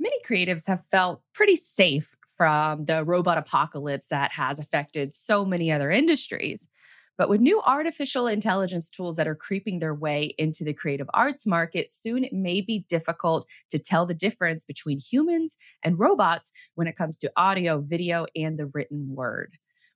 many creatives have felt pretty safe from the robot apocalypse that has affected so many other industries. But with new artificial intelligence tools that are creeping their way into the creative arts market, soon it may be difficult to tell the difference between humans and robots when it comes to audio, video, and the written word.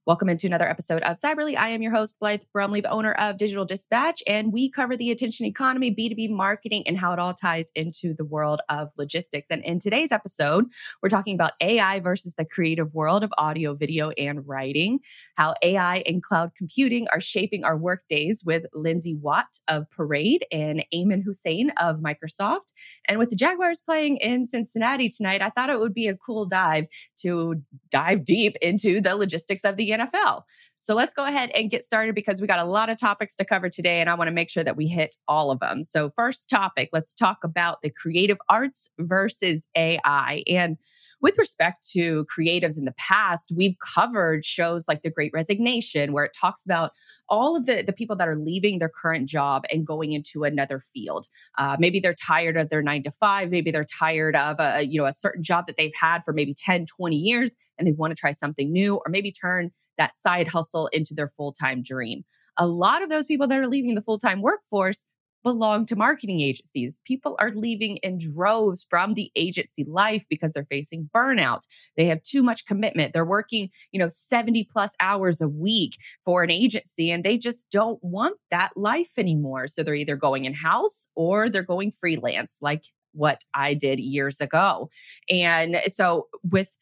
Welcome into another episode of Cyberly. I am your host, Blythe Brumley, the owner of Digital Dispatch, and we cover the attention economy, B2B marketing, and how it all ties into the world of logistics. And in today's episode, we're talking about AI versus the creative world of audio, video, and writing, how AI and cloud computing are shaping our workdays with Lindsay Watt of Parade and Ayman Husain of Microsoft. And with the Jaguars playing in Cincinnati tonight, I thought it would be a cool dive to dive deep into the logistics of the NFL. So let's go ahead and get started because we got a lot of topics to cover today and I want to make sure that we hit all of them. So first topic, let's talk about the creative arts versus AI. And with respect to creatives in the past, we've covered shows like The Great Resignation, where it talks about all of the people that are leaving their current job and going into another field. Maybe they're tired of their 9-to-5. Maybe they're tired of a certain job that they've had for maybe 10, 20 years, and they want to try something new, or maybe turn that side hustle into their full-time dream. A lot of those people that are leaving the full-time workforce belong to marketing agencies. People are leaving in droves from the agency life because they're facing burnout. They have too much commitment. They're working, 70 plus hours a week for an agency, and they just don't want that life anymore. So they're either going in-house or they're going freelance, like what I did years ago. And so with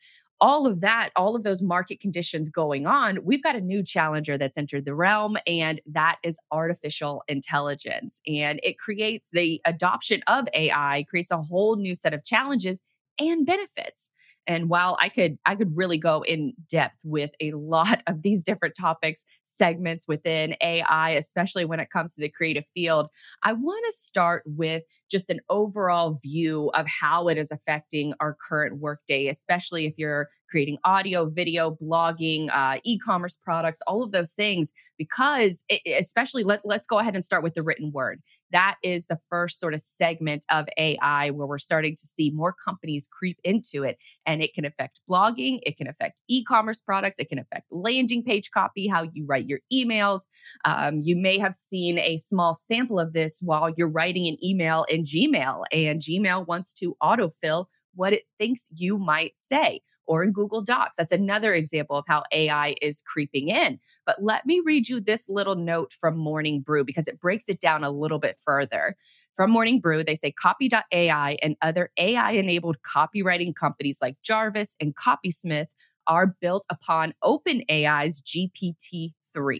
all of that, all of those market conditions going on, we've got a new challenger that's entered the realm, and that is artificial intelligence. And it creates the adoption of AI, creates a whole new set of challenges and benefits. And while I could really go in depth with a lot of these different topics, segments within AI, especially when it comes to the creative field, I want to start with just an overall view of how it is affecting our current workday, especially if you're creating audio, video, blogging, e-commerce products, all of those things, because let's go ahead and start with the written word. That is the first sort of segment of AI where we're starting to see more companies creep into it. And it can affect blogging, it can affect e-commerce products, it can affect landing page copy, how you write your emails. You may have seen a small sample of this while you're writing an email in Gmail, and Gmail wants to autofill what it thinks you might say, or in Google Docs. That's another example of how AI is creeping in. But let me read you this little note from Morning Brew because it breaks it down a little bit further. From Morning Brew, they say Copy.ai and other AI-enabled copywriting companies like Jarvis and Copysmith are built upon OpenAI's GPT-3.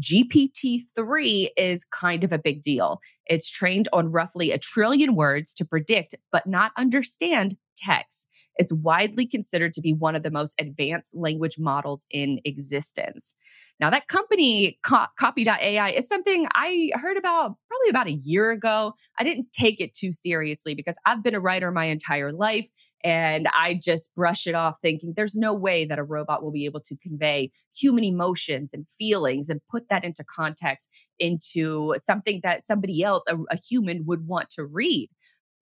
GPT-3 is kind of a big deal. It's trained on roughly 1 trillion words to predict but not understand text. It's widely considered to be one of the most advanced language models in existence. Now, that company, Copy.ai, is something I heard about probably about a year ago. I didn't take it too seriously because I've been a writer my entire life, and I just brush it off thinking there's no way that a robot will be able to convey human emotions and feelings and put that into context into something that somebody else, a human, would want to read.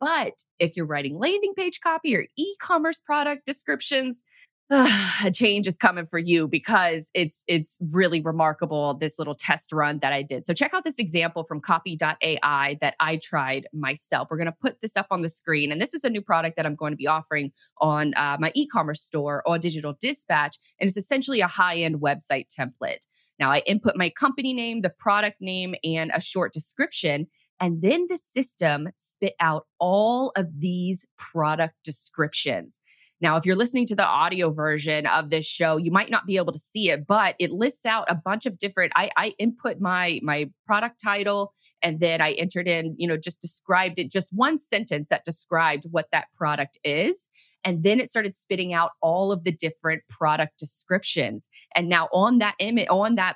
But if you're writing landing page copy or e-commerce product descriptions, a change is coming for you because it's really remarkable, this little test run that I did. So check out this example from Copy.ai that I tried myself. We're going to put this up on the screen. And this is a new product that I'm going to be offering on my e-commerce store or Digital Dispatch. And it's essentially a high-end website template. Now, I input my company name, the product name, and a short description. And then the system spit out all of these product descriptions. Now, if you're listening to the audio version of this show, you might not be able to see it, but it lists out a bunch of different, I input my product title, and then I entered in, just described it, just one sentence that described what that product is. And then it started spitting out all of the different product descriptions. And now on that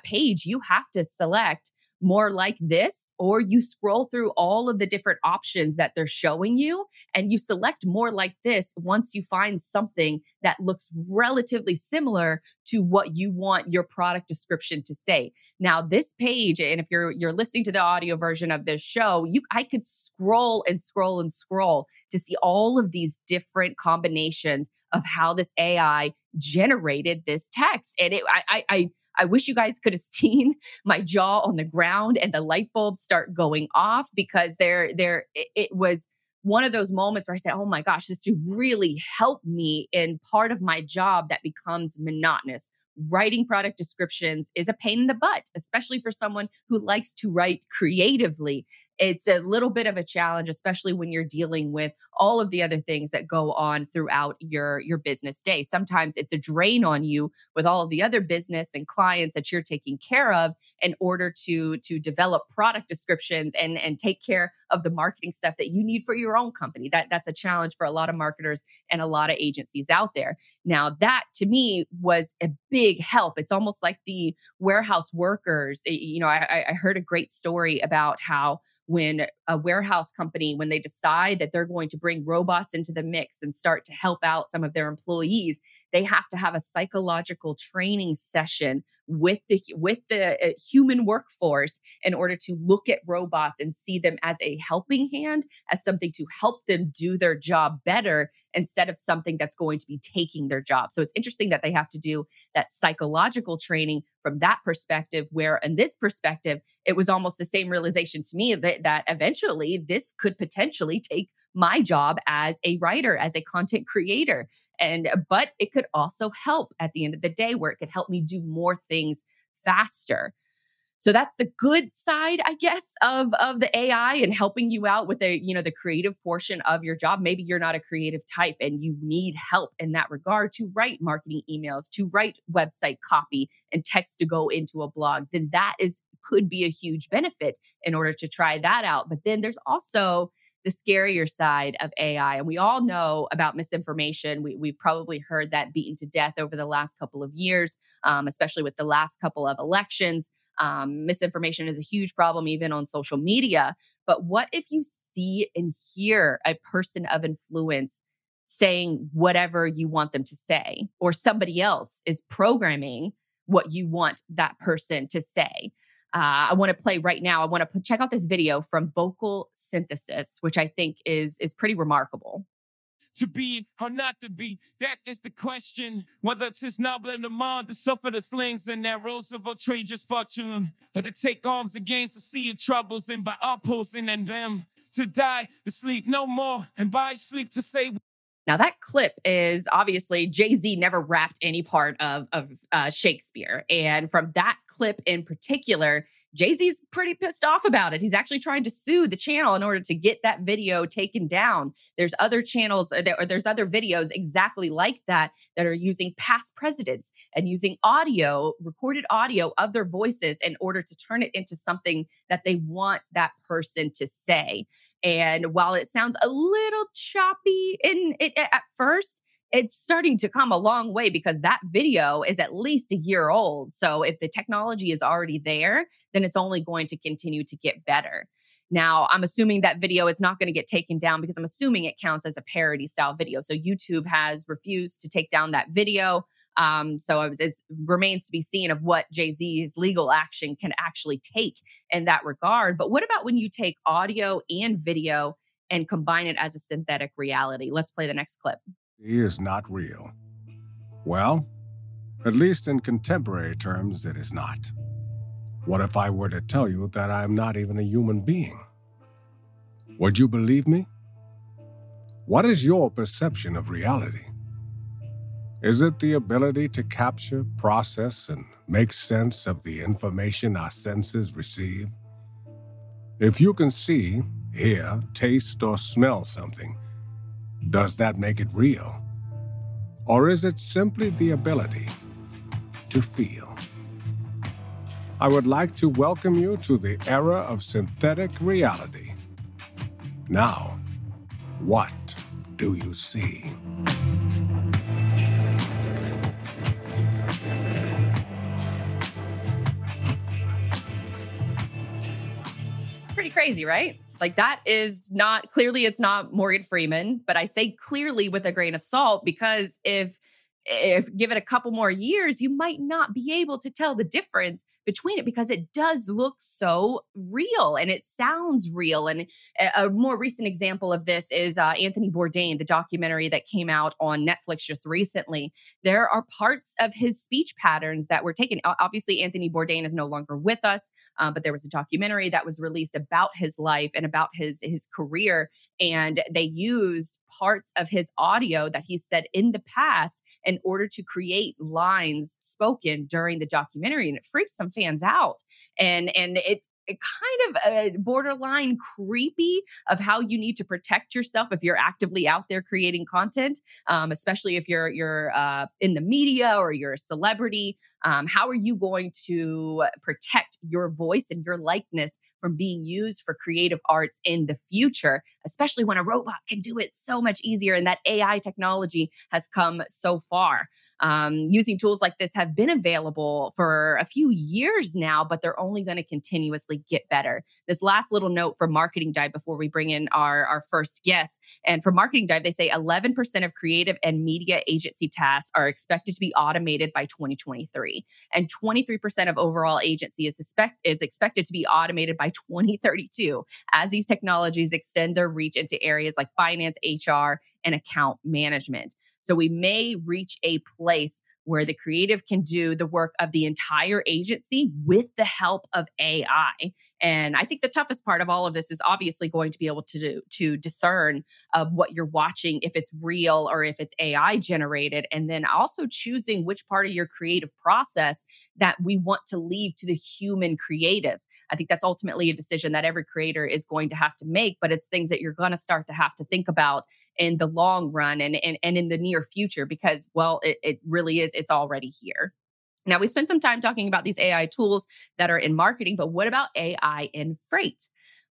page, you have to select more like this, or you scroll through all of the different options that they're showing you and you select more like this once you find something that looks relatively similar to what you want your product description to say. Now, this page, and if you're listening to the audio version of this show, I could scroll and scroll and scroll to see all of these different combinations of how this AI generated this text. And I wish you guys could have seen my jaw on the ground and the light bulbs start going off, because it was one of those moments where I said, oh my gosh, this really helped me in part of my job that becomes monotonous. Writing product descriptions is a pain in the butt, especially for someone who likes to write creatively. It's a little bit of a challenge, especially when you're dealing with all of the other things that go on throughout your business day. Sometimes it's a drain on you with all of the other business and clients that you're taking care of in order to develop product descriptions and take care of the marketing stuff that you need for your own company. That's a challenge for a lot of marketers and a lot of agencies out there. Now, that to me was a big help. It's almost like the warehouse workers. You know, I heard a great story about how when a warehouse company, when they decide that they're going to bring robots into the mix and start to help out some of their employees, they have to have a psychological training session with the human workforce in order to look at robots and see them as a helping hand, as something to help them do their job better instead of something that's going to be taking their job. So it's interesting that they have to do that psychological training from that perspective, where in this perspective, it was almost the same realization to me that eventually this could potentially take my job as a writer, as a content creator. But it could also help at the end of the day, where it could help me do more things faster. So that's the good side, I guess, of the AI and helping you out with the creative portion of your job. Maybe you're not a creative type and you need help in that regard to write marketing emails, to write website copy and text to go into a blog. Then that could be a huge benefit in order to try that out. But then there's also the scarier side of AI. And we all know about misinformation. We've probably heard that beaten to death over the last couple of years, especially with the last couple of elections. Misinformation is a huge problem, even on social media. But what if you see and hear a person of influence saying whatever you want them to say, or somebody else is programming what you want that person to say? I want to play right now. I want to check out this video from Vocal Synthesis, which I think is pretty remarkable. To be or not to be, that is the question. Whether it's his novel in the mind to suffer the slings and that Roosevelt trade just fortune, or to take arms against the sea of troubles and by opposing and them to die, to sleep no more, and by sleep to say. Now, that clip is obviously Jay-Z never rapped any part of Shakespeare. And from that clip in particular, Jay-Z's pretty pissed off about it. He's actually trying to sue the channel in order to get that video taken down. There's other channels, or there's other videos exactly like that are using past presidents and using recorded audio of their voices in order to turn it into something that they want that person to say. And while it sounds a little choppy in it at first, it's starting to come a long way, because that video is at least a year old. So if the technology is already there, then it's only going to continue to get better. Now, I'm assuming that video is not going to get taken down, because I'm assuming it counts as a parody style video. So YouTube has refused to take down that video. So it remains to be seen of what Jay-Z's legal action can actually take in that regard. But what about when you take audio and video and combine it as a synthetic reality? Let's play the next clip. He is not real. Well, at least in contemporary terms, it is not. What if I were to tell you that I am not even a human being? Would you believe me? What is your perception of reality? Is it the ability to capture, process, and make sense of the information our senses receive? If you can see, hear, taste, or smell something, does that make it real? Or is it simply the ability to feel? I would like to welcome you to the era of synthetic reality. Now, what do you see? crazy, right? Like that is not, clearly it's not Morgan Freeman, but I say clearly with a grain of salt, because if give it a couple more years, you might not be able to tell the difference between it because it does look so real and it sounds real. And a more recent example of this is Anthony Bourdain, the documentary that came out on Netflix just recently. There are parts of his speech patterns that were taken. Obviously, Anthony Bourdain is no longer with us, but there was a documentary that was released about his life and about his career. And they used parts of his audio that he said in the past in order to create lines spoken during the documentary. And it freaked some fans out. And it kind of borderline creepy of how you need to protect yourself if you're actively out there creating content, especially if you're in the media or you're a celebrity. How are you going to protect your voice and your likeness from being used for creative arts in the future, especially when a robot can do it so much easier and that AI technology has come so far? Using tools like this have been available for a few years now, but they're only going to continuously get better. This last little note for Marketing Dive before we bring in our first guest. And for Marketing Dive, they say 11% of creative and media agency tasks are expected to be automated by 2023. And 23% of overall agency is expected to be automated by 2032 as these technologies extend their reach into areas like finance, HR, and account management. So we may reach a place where the creative can do the work of the entire agency with the help of AI. And I think the toughest part of all of this is obviously going to be able to discern of what you're watching, if it's real or if it's AI generated, and then also choosing which part of your creative process that we want to leave to the human creatives. I think that's ultimately a decision that every creator is going to have to make, but it's things that you're going to start to have to think about in the long run and in the near future because, well, it really is. It's already here. Now, we spent some time talking about these AI tools that are in marketing, but what about AI in freight?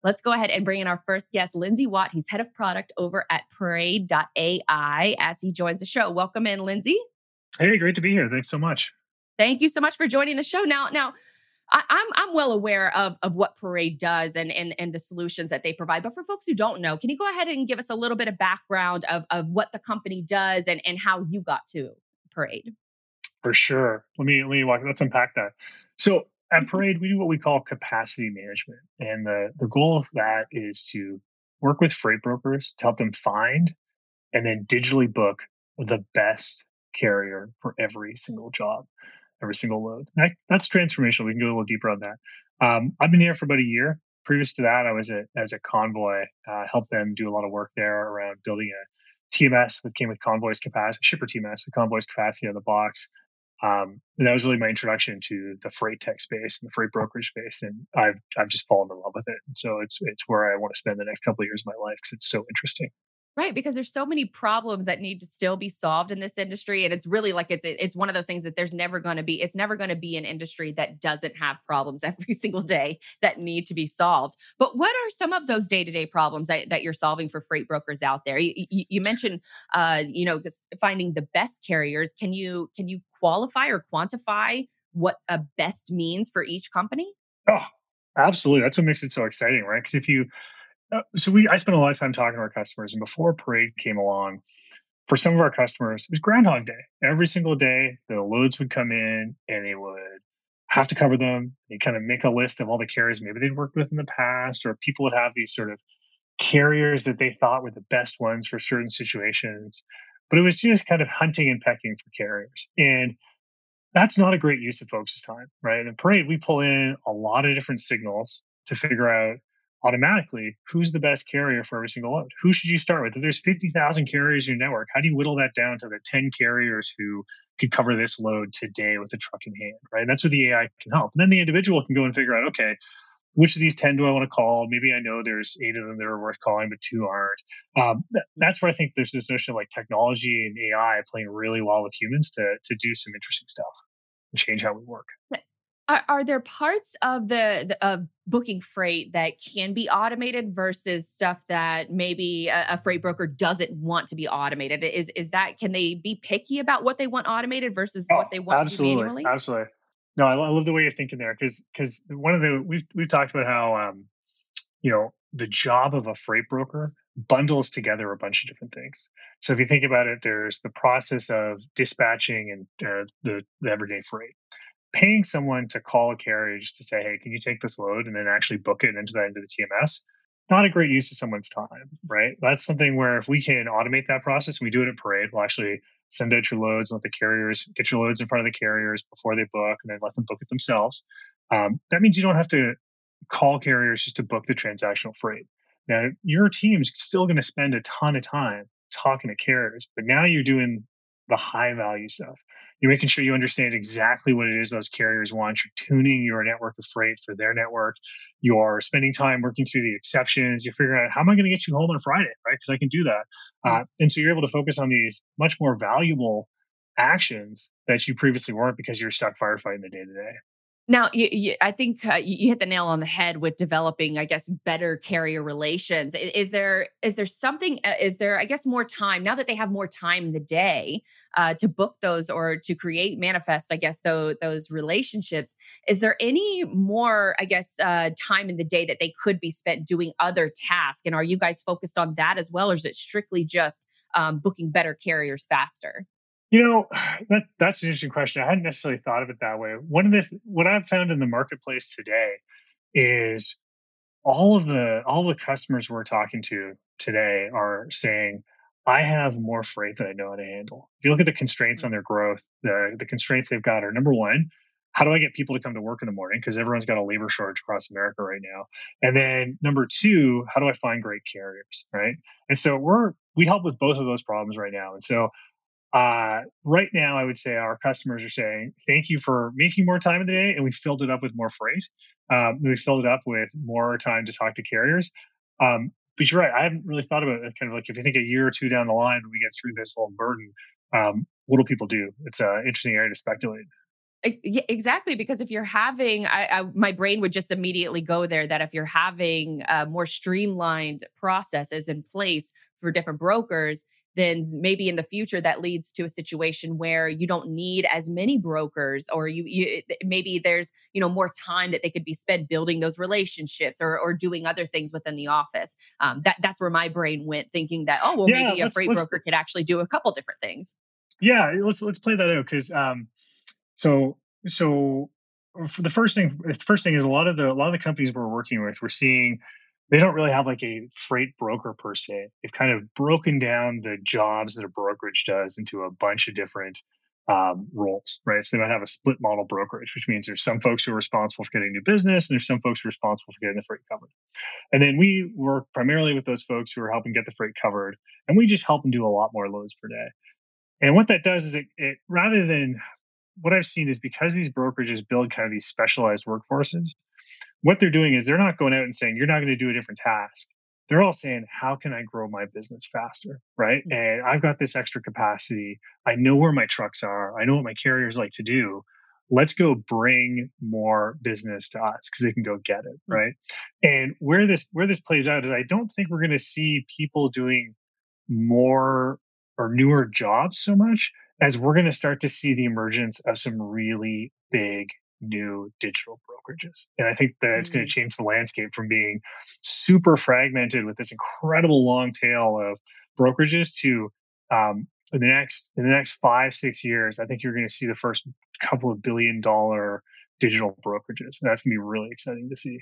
Let's go ahead and bring in our first guest, Lindsay Watt. He's head of product over at Parade.ai as he joins the show. Welcome in, Lindsay. Hey, great to be here. Thanks so much. Thank you so much for joining the show. Now, I'm well aware of what Parade does and the solutions that they provide. But for folks who don't know, can you go ahead and give us a little bit of background of what the company does and how you got to Parade? For sure. Let's unpack that. So at Parade, we do what we call capacity management. And the goal of that is to work with freight brokers to help them find and then digitally book the best carrier for every single job, every single load. That's transformational. We can go a little deeper on that. I've been here for about a year. Previous to that, I was at Convoy, helped them do a lot of work there around building a TMS that came with Convoy's capacity, shipper TMS, the Convoy's capacity on the box. And that was really my introduction to the freight tech space and the freight brokerage space. And I've just fallen in love with it. And so it's where I want to spend the next couple of years of my life because it's so interesting. Right, because there's so many problems that need to still be solved in this industry, and it's really like it's one of those things that it's never going to be an industry that doesn't have problems every single day that need to be solved. But what are some of those day-to-day problems that you're solving for freight brokers out there? You mentioned finding the best carriers. Can you qualify or quantify what a best means for each company? Oh, absolutely. That's what makes it so exciting, right? Because I spent a lot of time talking to our customers, and before Parade came along, for some of our customers, it was Groundhog Day. Every single day, the loads would come in, and they would have to cover them. They kind of make a list of all the carriers maybe they'd worked with in the past, or people would have these sort of carriers that they thought were the best ones for certain situations. But it was just kind of hunting and pecking for carriers, and that's not a great use of folks' time, right? In Parade, we pull in a lot of different signals to figure out automatically, who's the best carrier for every single load? Who should you start with? If there's 50,000 carriers in your network, how do you whittle that down to the 10 carriers who could cover this load today with the truck in hand, right? And that's where the AI can help. And then the individual can go and figure out, okay, which of these 10 do I want to call? Maybe I know there's 8 of them that are worth calling, but 2 aren't. That's where I think there's this notion of like technology and AI playing really well with humans to do some interesting stuff and change how we work. Are there parts of the booking freight that can be automated versus stuff that maybe a freight broker doesn't want to be automated? Can they be picky about what they want automated versus what they want to do manually? Absolutely. No, I love the way you're thinking there because we've talked about how you know, the job of a freight broker bundles together a bunch of different things. So if you think about it, there's the process of dispatching and the everyday freight. Paying someone to call a carriage to say, hey, can you take this load and then actually book it into that into the TMS? Not a great use of someone's time, right? That's something where if we can automate that process, we do it at Parade. We'll actually send out your loads, let the carriers get your loads in front of the carriers before they book, and then let them book it themselves. That means you don't have to call carriers just to book the transactional freight. Now, your team's still going to spend a ton of time talking to carriers, but now you're doing the high value stuff. You're making sure you understand exactly what it is those carriers want. You're tuning your network of freight for their network. You're spending time working through the exceptions. You're figuring out, how am I going to get you home on Friday, right? Because I can do that. And so you're able to focus on these much more valuable actions that you previously weren't because you're stuck firefighting the day-to-day. Now, I think you hit the nail on the head with developing, I guess, better carrier relations. Is there I guess, more time now that they have more time in the day to book those or to create, manifest, I guess, those relationships? Is there any more, I guess, time in the day that they could be spent doing other tasks? And are you guys focused on that as well? Or is it strictly just booking better carriers faster? You know, that's an interesting question. I hadn't necessarily thought of it that way. What I've found in the marketplace today is all the customers we're talking to today are saying, I have more freight than I know how to handle. If you look at the constraints on their growth, the constraints they've got are, number one, how do I get people to come to work in the morning? Because everyone's got a labor shortage across America right now. And then number two, how do I find great carriers, right? And so we help with both of those problems right now. And so right now, I would say our customers are saying, thank you for making more time in the day. And we filled it up with more freight. We filled it up with more time to talk to carriers. But you're right. I haven't really thought about it. Kind of like, if you think a year or two down the line, when we get through this whole burden, what do people do? It's an interesting area to speculate. Exactly. Because if you're having, my brain would just immediately go there that if you're having more streamlined processes in place for different brokers, then maybe in the future that leads to a situation where you don't need as many brokers, or you maybe there's, you know, more time that they could be spent building those relationships or doing other things within the office. That's where my brain went, thinking that maybe a freight broker could actually do a couple different things. Yeah, let's play that out, because so for the first thing is a lot of the companies we're working with, we're seeing, they don't really have like a freight broker per se. They've kind of broken down the jobs that a brokerage does into a bunch of different roles, right? So they might have a split model brokerage, which means there's some folks who are responsible for getting new business and there's some folks who are responsible for getting the freight covered. And then we work primarily with those folks who are helping get the freight covered, and we just help them do a lot more loads per day. And what that does is it rather than, what I've seen is because these brokerages build kind of these specialized workforces, what they're doing is they're not going out and saying, you're not going to do a different task. They're all saying, how can I grow my business faster, right? And I've got this extra capacity. I know where my trucks are. I know what my carriers like to do. Let's go bring more business to us because they can go get it, right? And where this plays out is I don't think we're going to see people doing more or newer jobs so much as we're going to start to see the emergence of some really big new digital brokerages. And I think that it's going to change the landscape from being super fragmented with this incredible long tail of brokerages to in the next 5-6 years, I think you're going to see the first couple of $1 billion digital brokerages. And that's going to be really exciting to see.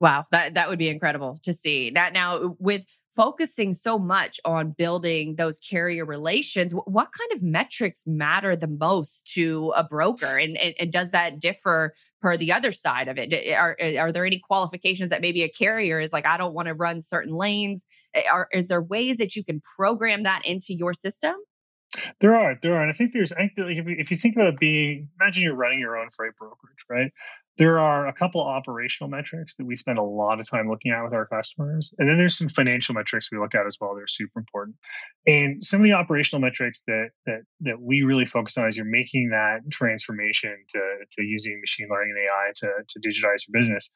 Wow, that would be incredible to see. Now, with focusing so much on building those carrier relations, what kind of metrics matter the most to a broker? And does that differ per the other side of it? Are there any qualifications that maybe a carrier is like, I don't want to run certain lanes? Is there ways that you can program that into your system? There are. And I think that if you think about it being, imagine you're running your own freight brokerage, right? There are a couple operational metrics that we spend a lot of time looking at with our customers. And then there's some financial metrics we look at as well. They're super important. And some of the operational metrics that we really focus on is you're making that transformation to using machine learning and AI to digitize your business.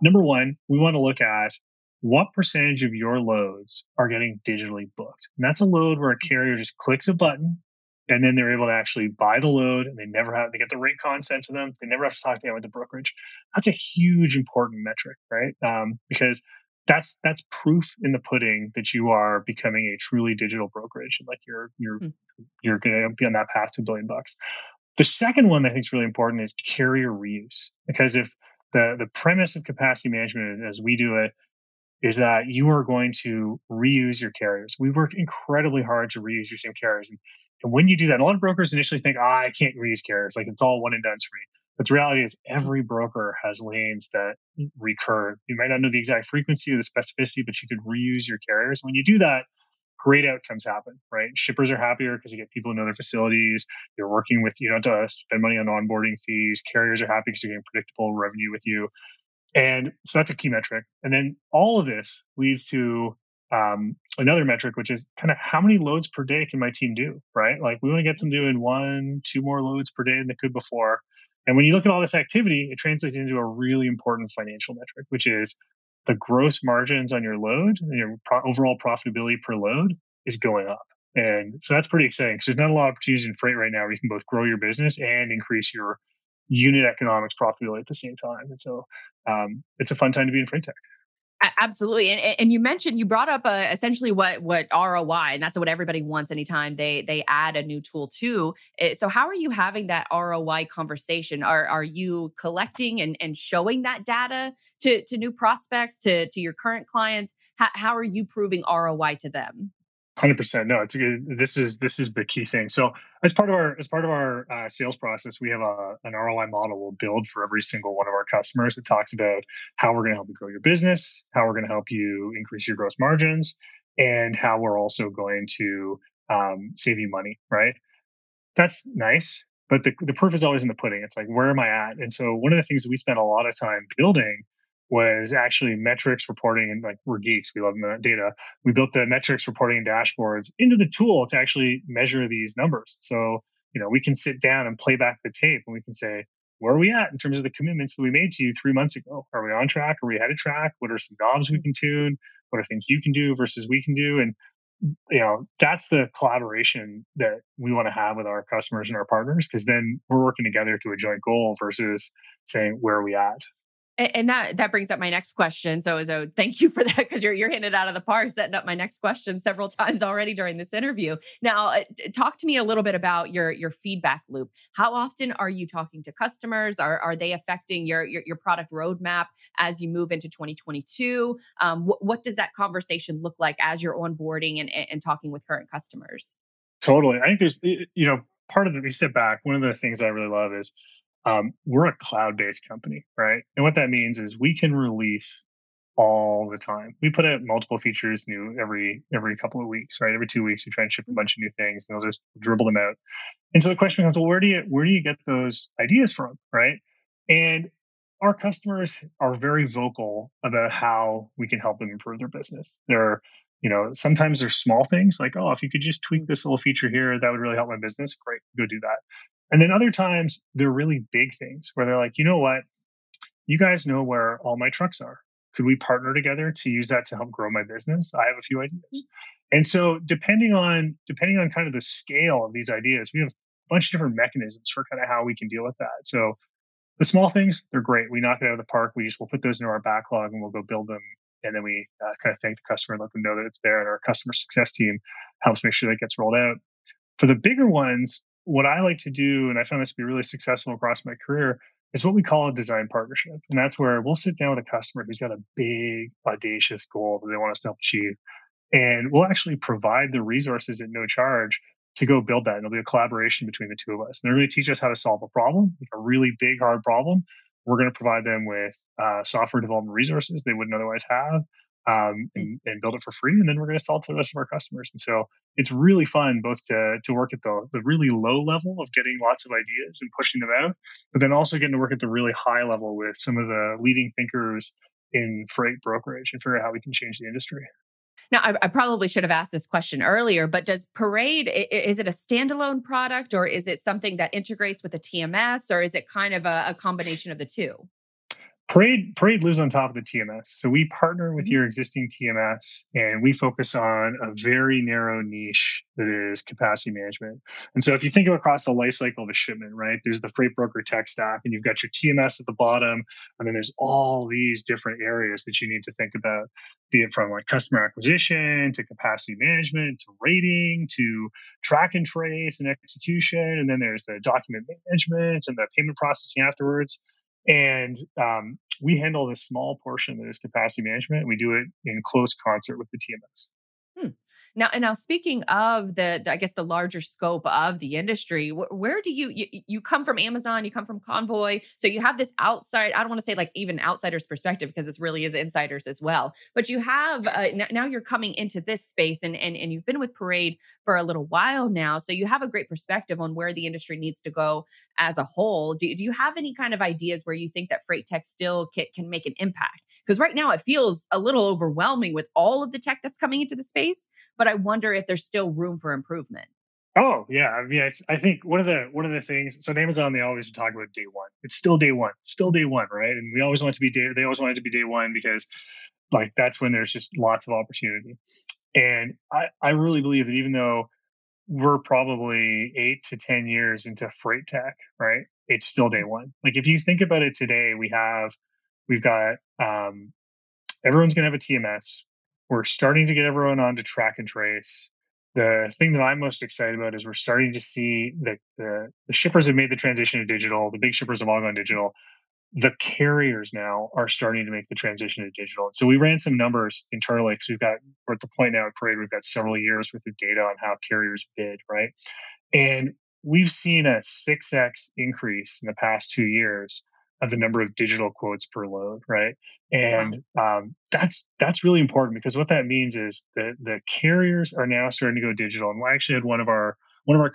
Number one, we want to look at what percentage of your loads are getting digitally booked. And that's a load where a carrier just clicks a button, and then they're able to actually buy the load, and they get the rate card sent to them. They never have to talk to anyone with the brokerage. That's a huge important metric, right? Because that's proof in the pudding that you are becoming a truly digital brokerage, and like you're going to be on that path to $1 billion. The second one I think is really important is carrier reuse, because if the premise of capacity management as we do it is that you are going to reuse your carriers. We work incredibly hard to reuse your same carriers. And when you do that, a lot of brokers initially think, I can't reuse carriers. Like it's all one and done for me. But the reality is every broker has lanes that recur. You might not know the exact frequency or the specificity, but you could reuse your carriers. When you do that, great outcomes happen, right? Shippers are happier because you get people to know their facilities. You're working with, you don't have to spend money on onboarding fees. Carriers are happy because you're getting predictable revenue with you. And so that's a key metric. And then all of this leads to another metric, which is kind of how many loads per day can my team do, right? Like we want to get them doing 1-2 more loads per day than they could before. And when you look at all this activity, it translates into a really important financial metric, which is the gross margins on your load and your overall profitability per load is going up. And so that's pretty exciting because there's not a lot of opportunities in freight right now where you can both grow your business and increase your unit economics profitability at the same time. And so it's a fun time to be in freight tech. Absolutely. And you mentioned, you brought up essentially what ROI, and that's what everybody wants anytime they add a new tool to. So how are you having that ROI conversation? Are you collecting and showing that data to new prospects, to your current clients? How are you proving ROI to them? 100%. No, it's a good, this is the key thing. So as part of our sales process, we have an ROI model we'll build for every single one of our customers that talks about how we're going to help you grow your business, how we're going to help you increase your gross margins, and how we're also going to save you money, right? That's nice, but the proof is always in the pudding. It's like, where am I at? And so one of the things that we spent a lot of time building was actually metrics reporting, and like we're geeks, we love data. We built the metrics reporting and dashboards into the tool to actually measure these numbers. So, we can sit down and play back the tape and we can say, where are we at in terms of the commitments that we made to you 3 months ago? Are we on track? Are we out of track? What are some knobs we can tune? What are things you can do versus we can do? And, that's the collaboration that we want to have with our customers and our partners, because then we're working together to a joint goal versus saying, where are we at? And that brings up my next question. So thank you for that, because you're hitting it out of the park, setting up my next question several times already during this interview. Now, talk to me a little bit about your feedback loop. How often are you talking to customers? Are they affecting your product roadmap as you move into 2022? What does that conversation look like as you're onboarding and talking with current customers? Totally. I think there's, part of it, we sit back. One of the things I really love is we're a cloud-based company, right? And what that means is we can release all the time. We put out multiple features new every couple of weeks, right? Every 2 weeks, we try and ship a bunch of new things, and they'll just dribble them out. And so the question becomes, well, where do you get those ideas from, right? And our customers are very vocal about how we can help them improve their business. They're sometimes there's small things like, if you could just tweak this little feature here, that would really help my business. Great, go do that. And then other times, they're really big things where they're like, you know what? You guys know where all my trucks are. Could we partner together to use that to help grow my business? I have a few ideas. And so depending on kind of the scale of these ideas, we have a bunch of different mechanisms for kind of how we can deal with that. So the small things, they're great. We knock it out of the park. We'll put those into our backlog and we'll go build them. And then we kind of thank the customer and let them know that it's there. And our customer success team helps make sure that gets rolled out. For the bigger ones, what I like to do, and I found this to be really successful across my career, is what we call a design partnership. And that's where we'll sit down with a customer who's got a big, audacious goal that they want us to help achieve. And we'll actually provide the resources at no charge to go build that. And it'll be a collaboration between the two of us. And they're going to teach us how to solve a problem, like a really big, hard problem. We're going to provide them with software development resources they wouldn't otherwise have, and build it for free. And then we're going to sell it to the rest of our customers. And so it's really fun both to work at the really low level of getting lots of ideas and pushing them out, but then also getting to work at the really high level with some of the leading thinkers in freight brokerage and figure out how we can change the industry. Now, I probably should have asked this question earlier, but does Parade, is it a standalone product, or is it something that integrates with a TMS, or is it kind of a combination of the two? Parade lives on top of the TMS. So we partner with your existing TMS and we focus on a very narrow niche that is capacity management. And so if you think of across the life cycle of a shipment, right, there's the freight broker tech stack and you've got your TMS at the bottom. And then there's all these different areas that you need to think about, be it from like customer acquisition to capacity management, to rating, to track and trace and execution. And then there's the document management and the payment processing afterwards. And we handle this small portion that is capacity management. We do it in close concert with the TMS. Now, speaking of the larger scope of the industry, where do you come from Amazon, you come from Convoy. So you have this outside, I don't want to say like even outsider's perspective because this really is insiders as well. But you have, now you're coming into this space and you've been with Parade for a little while now. So you have a great perspective on where the industry needs to go as a whole. Do you have any kind of ideas where you think that freight tech still can make an impact? Because right now it feels a little overwhelming with all of the tech that's coming into the space. But I wonder if there's still room for improvement. Oh yeah, I mean, I think one of the things. So at Amazon, they always talk about day one. It's still day one, right? And we always want it to be They always want it to be day one because, like, that's when there's just lots of opportunity. And I really believe that even though we're probably 8 to 10 years into freight tech, right? It's still day one. Like if you think about it today, we've got everyone's going to have a TMS. We're starting to get everyone on to track and trace. The thing that I'm most excited about is we're starting to see that the shippers have made the transition to digital. The big shippers have all gone digital. The carriers now are starting to make the transition to digital. So we ran some numbers internally because we're at the point now at Parade, we've got several years worth of data on how carriers bid, right? And we've seen a 6x increase in the past 2 years of the number of digital quotes per load, right? And that's really important because what that means is that the carriers are now starting to go digital. And we actually had one of our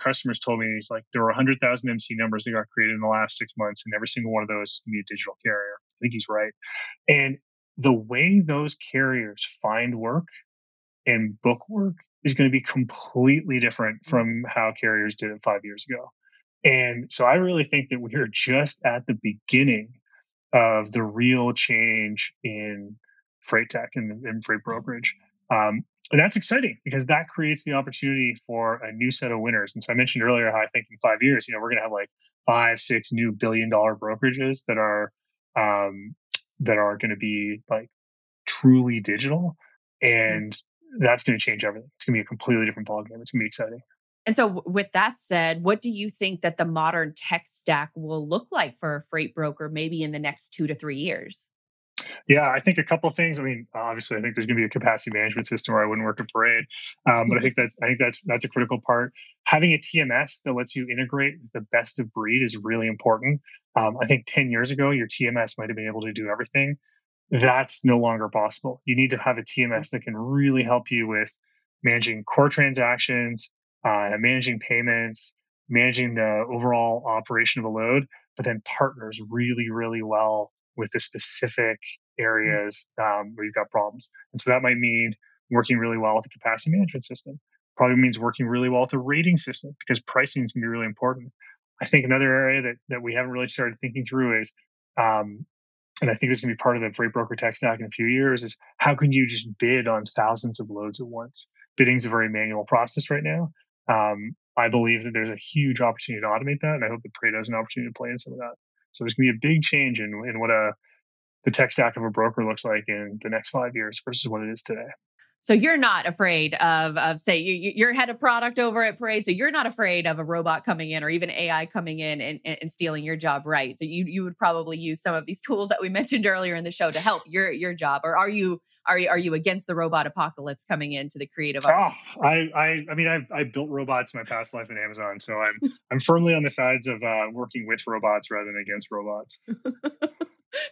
customers told me, he's like, there were 100,000 MC numbers that got created in the last 6 months, and every single one of those is going to be a digital carrier. I think he's right. And the way those carriers find work and book work is going to be completely different from how carriers did it 5 years ago. And so I really think that we are just at the beginning of the real change in freight tech and freight brokerage. And that's exciting because that creates the opportunity for a new set of winners. And so I mentioned earlier how I think in 5 years, you know, we're going to have like 5-6 new billion-dollar brokerages that are going to be like truly digital. And that's going to change everything. It's going to be a completely different ballgame. It's going to be exciting. And so with that said, what do you think that the modern tech stack will look like for a freight broker maybe in the next 2 to 3 years? Yeah, I think a couple of things. I mean, obviously, I think there's going to be a capacity management system or I wouldn't work at Parade. But I think that's a critical part. Having a TMS that lets you integrate the best of breed is really important. I think 10 years ago, your TMS might have been able to do everything. That's no longer possible. You need to have a TMS that can really help you with managing core transactions, managing payments, managing the overall operation of a load, but then partners really, really well with the specific areas where you've got problems. And so that might mean working really well with the capacity management system. Probably means working really well with the rating system because pricing is going to be really important. I think another area that we haven't really started thinking through is, and I think this is going to be part of the freight broker tech stack in a few years, is how can you just bid on thousands of loads at once? Bidding is a very manual process right now. I believe that there's a huge opportunity to automate that, and I hope that Parade has an opportunity to play in some of that. So there's going to be a big change in what the tech stack of a broker looks like in the next 5 years versus what it is today. So you're not afraid of say you're head of product over at Parade, so you're not afraid of a robot coming in or even AI coming in and stealing your job, right? So you would probably use some of these tools that we mentioned earlier in the show to help your job, or are you against the robot apocalypse coming into the creative arts? Oh, I mean I built robots in my past life at Amazon, so I'm firmly on the sides of working with robots rather than against robots.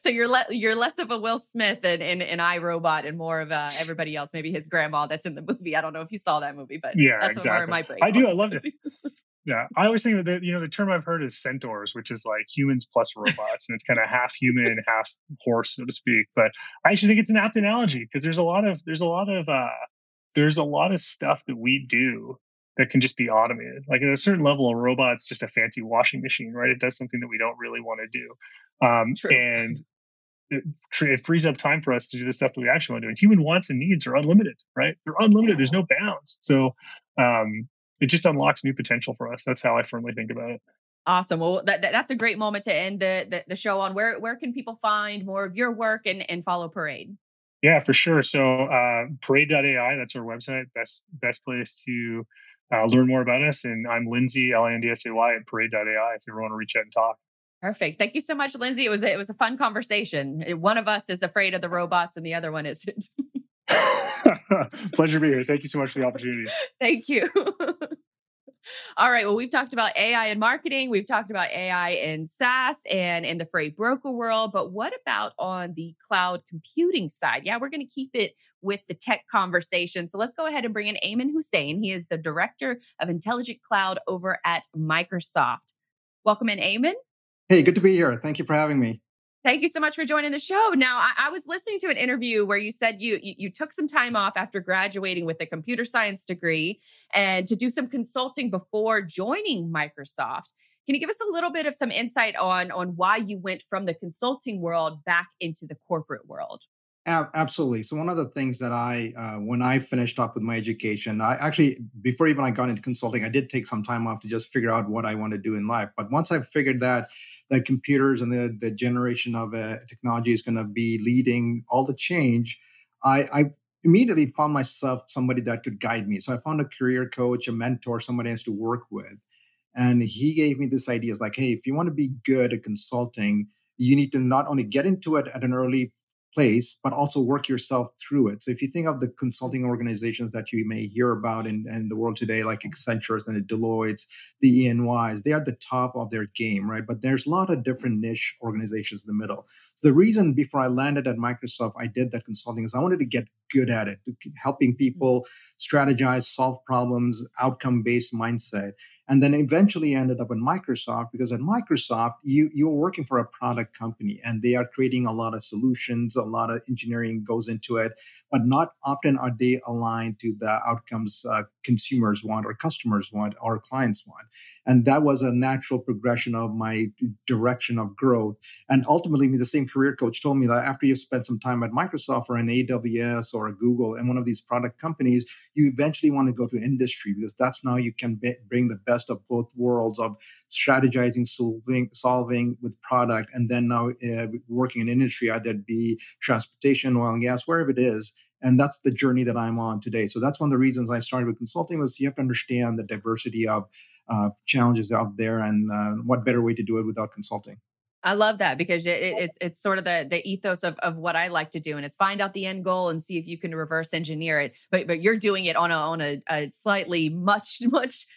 So you're less of a Will Smith and iRobot and more of a everybody else, maybe his grandma that's in the movie. I don't know if you saw that movie, but yeah, that's exactly. Where my brain I do. I loved it. Yeah. I always think that, you know, the term I've heard is centaurs, which is like humans plus robots. And it's kind of half human, half horse, so to speak. But I actually think it's an apt analogy because there's a lot of stuff that we do that can just be automated. Like at a certain level, a robot's just a fancy washing machine, right? It does something that we don't really want to do. True. And it frees up time for us to do the stuff that we actually want to do. And human wants and needs are unlimited, right? They're unlimited. There's no bounds. So it just unlocks new potential for us. That's how I firmly think about it. Awesome. Well, that's a great moment to end the show on. Where can people find more of your work and follow Parade? Yeah, for sure. So Parade.ai, that's our website. Best place to learn more about us. And I'm Lindsay, Lindsay, at Parade.ai if you ever want to reach out and talk. Perfect. Thank you so much, Lindsay. It was a fun conversation. One of us is afraid of the robots and the other one isn't. Pleasure being here. Thank you so much for the opportunity. Thank you. All right. Well, we've talked about AI in marketing. We've talked about AI in SaaS and in the freight broker world. But what about on the cloud computing side? Yeah, we're going to keep it with the tech conversation. So let's go ahead and bring in Ayman Husain. He is the Director of Intelligent Cloud over at Microsoft. Welcome in, Ayman. Hey, good to be here. Thank you for having me. Thank you so much for joining the show. Now, I was listening to an interview where you said you took some time off after graduating with a computer science degree and to do some consulting before joining Microsoft. Can you give us a little bit of some insight on why you went from the consulting world back into the corporate world? Absolutely. So one of the things that when I finished up with my education, I actually, before even I got into consulting, I did take some time off to just figure out what I want to do in life. But once I figured that computers and the generation of technology is going to be leading all the change, I immediately found myself somebody that could guide me. So I found a career coach, a mentor, somebody I used to work with. And he gave me this idea. It's like, hey, if you want to be good at consulting, you need to not only get into it at an early place, but also work yourself through it. So if you think of the consulting organizations that you may hear about in the world today, like Accenture and the Deloitte, the EYs, they are at the top of their game, right? But there's a lot of different niche organizations in the middle. So the reason before I landed at Microsoft, I did that consulting is I wanted to get good at it, helping people strategize, solve problems, outcome-based mindset. And then eventually ended up in Microsoft because at Microsoft, you're working for a product company and they are creating a lot of solutions, a lot of engineering goes into it, but not often are they aligned to the outcomes consumers want or customers want or clients want. And that was a natural progression of my direction of growth. And ultimately, the same career coach told me that after you spend some time at Microsoft or an AWS or a Google and one of these product companies, you eventually want to go to industry because that's now you can bring the best of both worlds of strategizing, solving with product, and then now working in industry, either it be transportation, oil and gas, wherever it is. And that's the journey that I'm on today. So that's one of the reasons I started with consulting was you have to understand the diversity of challenges out there and what better way to do it without consulting. I love that because it's sort of the ethos of what I like to do, and it's find out the end goal and see if you can reverse engineer it. But you're doing it on a slightly much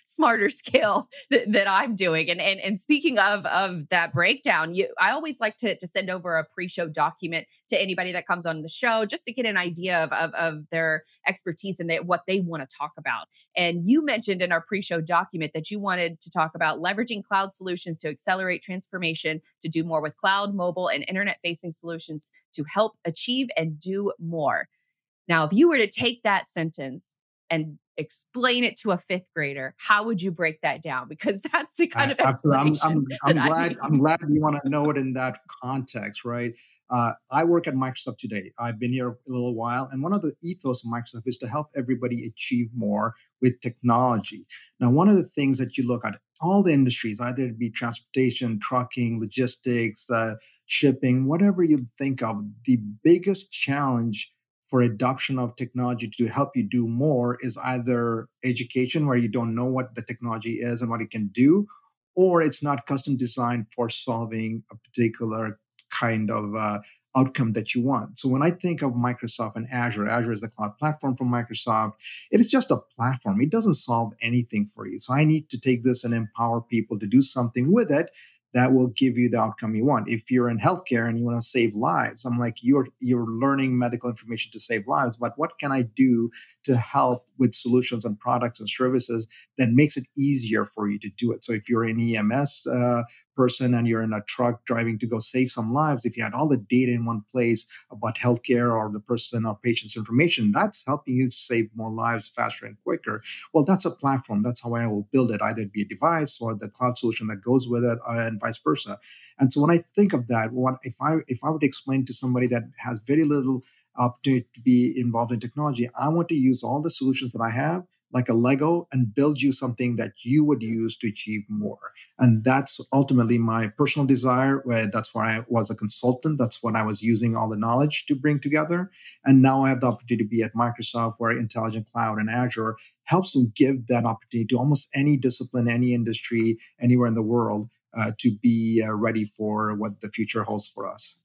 smarter scale that I'm doing. And speaking of that breakdown, I always like to send over a pre-show document to anybody that comes on the show just to get an idea of their expertise and what they want to talk about. And you mentioned in our pre-show document that you wanted to talk about leveraging cloud solutions to accelerate transformation to do more with cloud, mobile, and internet-facing solutions to help achieve and do more. Now, if you were to take that sentence and explain it to a fifth grader, how would you break that down? Because that's the kind of explanation. I'm glad you want to know it in that context, right? I work at Microsoft today. I've been here a little while. And one of the ethos of Microsoft is to help everybody achieve more with technology. Now, one of the things that you look at, all the industries, either it be transportation, trucking, logistics, shipping, whatever you think of, the biggest challenge for adoption of technology to help you do more is either education, where you don't know what the technology is and what it can do, or it's not custom designed for solving a particular kind of outcome that you want. So when I think of Microsoft and Azure, Azure is the cloud platform from Microsoft. It is just a platform. It doesn't solve anything for you. So I need to take this and empower people to do something with it that will give you the outcome you want. If you're in healthcare and you want to save lives, I'm like, you're learning medical information to save lives, but what can I do to help with solutions and products and services that makes it easier for you to do it. So if you're an EMS person and you're in a truck driving to go save some lives, if you had all the data in one place about healthcare or the person or patient's information, that's helping you save more lives faster and quicker. Well, that's a platform. That's how I will build it. Either it be a device or the cloud solution that goes with it and vice versa. And so when I think of that, what if I would explain to somebody that has very little opportunity to be involved in technology, I want to use all the solutions that I have like a Lego and build you something that you would use to achieve more. And that's ultimately my personal desire, where that's why I was a consultant. That's when I was using all the knowledge to bring together. And now I have the opportunity to be at Microsoft, where Intelligent Cloud and Azure helps them give that opportunity to almost any discipline, any industry, anywhere in the world to be ready for what the future holds for us.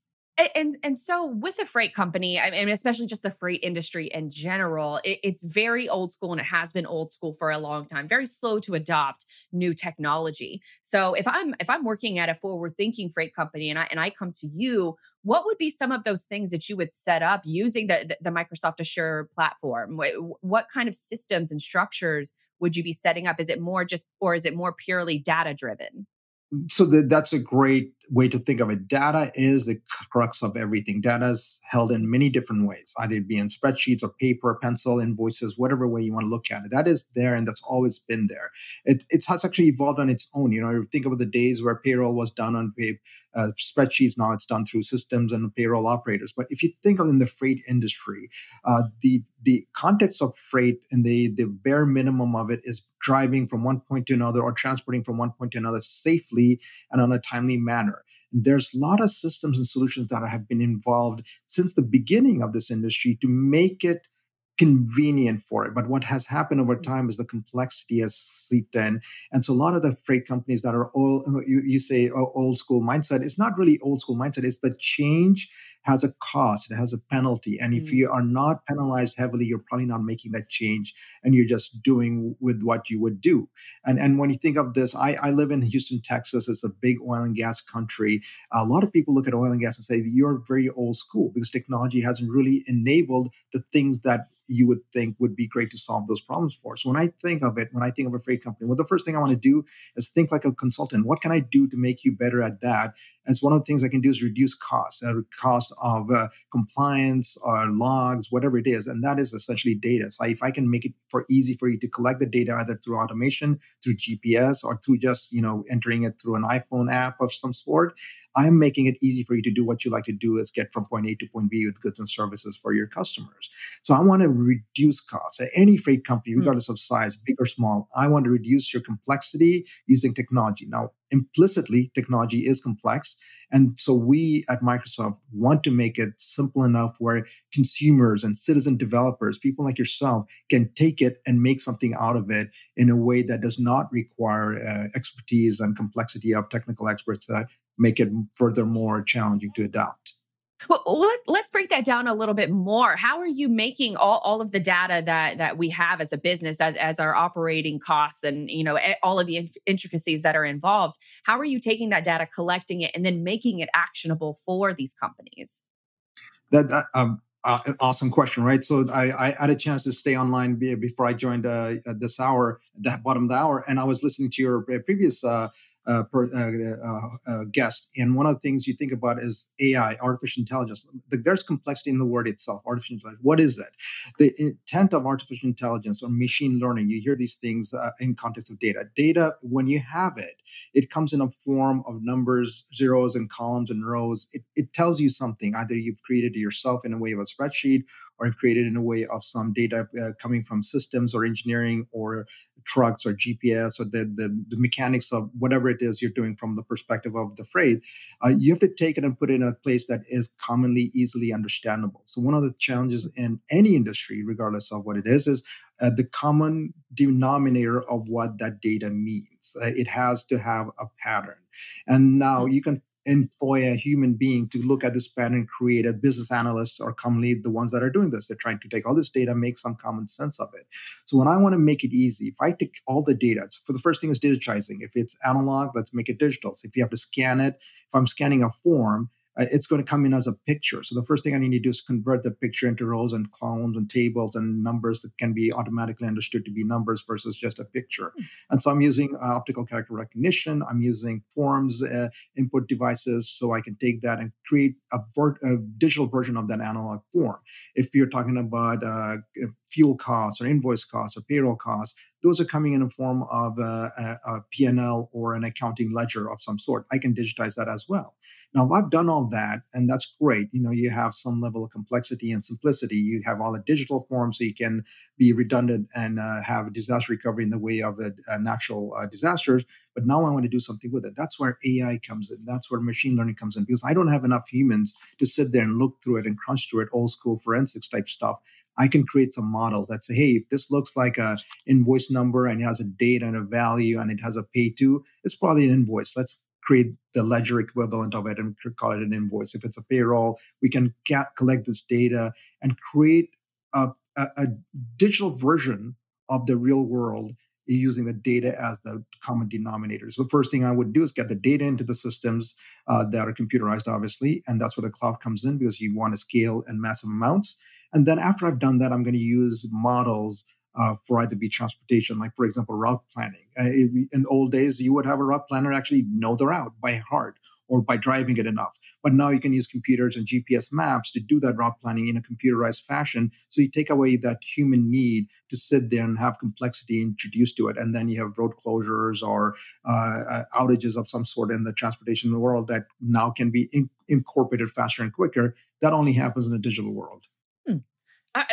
And so with a freight company, I mean, especially just the freight industry in general, it's very old school, and it has been old school for a long time, very slow to adopt new technology. So if I'm working at a forward-thinking freight company and I come to you, what would be some of those things that you would set up using the Microsoft Azure platform? What kind of systems and structures would you be setting up? Is it more just, or is it more purely data-driven? So that's a great way to think of it. Data is the crux of everything. Data is held in many different ways, either it be in spreadsheets or paper, pencil, invoices, whatever way you want to look at it. That is there, and that's always been there. It has actually evolved on its own. You know, think about the days where payroll was done on spreadsheets. Now it's done through systems and payroll operators. But if you think of in the freight industry, the context of freight and the bare minimum of it is driving from one point to another or transporting from one point to another safely and on a timely manner. There's a lot of systems and solutions that have been involved since the beginning of this industry to make it convenient for it. But what has happened over time is the complexity has seeped in. And so a lot of the freight companies that are old, you say old school mindset, it's not really old school mindset. It's the change has a cost, it has a penalty. And if you are not penalized heavily, you're probably not making that change, and you're just doing with what you would do. And when you think of this, I live in Houston, Texas. It's a big oil and gas country. A lot of people look at oil and gas and say, you're very old school, because technology hasn't really enabled the things that you would think would be great to solve those problems for. So when I think of it, when I think of a freight company, well, the first thing I want to do is think like a consultant. What can I do to make you better at that? And one of the things I can do is reduce costs, cost of compliance or logs, whatever it is. And that is essentially data. So if I can make it easy for you to collect the data, either through automation, through GPS, or through just, you know, entering it through an iPhone app of some sort, I'm making it easy for you to do what you like to do, is get from point A to point B with goods and services for your customers. So I want to reduce costs. At any freight company, regardless of size, big or small, I want to reduce your complexity using technology. Now, implicitly, technology is complex. And so we at Microsoft want to make it simple enough where consumers and citizen developers, people like yourself, can take it and make something out of it in a way that does not require expertise and complexity of technical experts that make it furthermore challenging to adopt. Well, let's break that down a little bit more. How are you making all of the data that we have as a business, as our operating costs and, you know, all of the intricacies that are involved? How are you taking that data, collecting it, and then making it actionable for these companies? Awesome question, right? So I had a chance to stay online before I joined this hour, the bottom of the hour, and I was listening to your previous guest. And one of the things you think about is AI, artificial intelligence. There's complexity in the word itself, artificial intelligence. What is it? The intent of artificial intelligence or machine learning, you hear these things in context of data. Data, when you have it, it comes in a form of numbers, zeros and columns and rows. It tells you something. Either you've created it yourself in a way of a spreadsheet, or you've created in a way of some data coming from systems or engineering or trucks or GPS or the mechanics of whatever it is you're doing from the perspective of the freight. You have to take it and put it in a place that is commonly, easily understandable. So one of the challenges in any industry, regardless of what it is the common denominator of what that data means. It has to have a pattern. And now you can employ a human being to look at this pattern, create a business analyst, or commonly the ones that are doing this. They're trying to take all this data, make some common sense of it. So when I want to make it easy, if I take all the data, so for the first thing is digitizing. If it's analog, let's make it digital. So if you have to scan it, if I'm scanning a form, It's going to come in as a picture. So the first thing I need to do is convert the picture into rows and columns and tables and numbers that can be automatically understood to be numbers versus just a picture. And so I'm using optical character recognition. I'm using forms, input devices, so I can take that and create a digital version of that analog form. If you're talking about fuel costs or invoice costs or payroll costs, those are coming in a form of a P&L or an accounting ledger of some sort. I can digitize that as well. Now, I've done all that, and that's great. You know, you have some level of complexity and simplicity. You have all the digital forms, so you can be redundant and have disaster recovery in the way of natural disasters. But now I want to do something with it. That's where AI comes in. That's where machine learning comes in, because I don't have enough humans to sit there and look through it and crunch through it, old school forensics type stuff. I can create some models that say, hey, if this looks like an invoice number and it has a date and a value and it has a pay to, it's probably an invoice. Let's create the ledger equivalent of it and call it an invoice. If it's a payroll, we can collect this data and create a digital version of the real world using the data as the common denominator. So the first thing I would do is get the data into the systems that are computerized, obviously, and that's where the cloud comes in, because you want to scale in massive amounts. And then after I've done that, I'm going to use models for either be transportation, like, for example, route planning. In old days, you would have a route planner actually know the route by heart or by driving it enough. But now you can use computers and GPS maps to do that route planning in a computerized fashion. So you take away that human need to sit there and have complexity introduced to it. And then you have road closures or outages of some sort in the transportation world that now can be incorporated faster and quicker. That only happens in a digital world.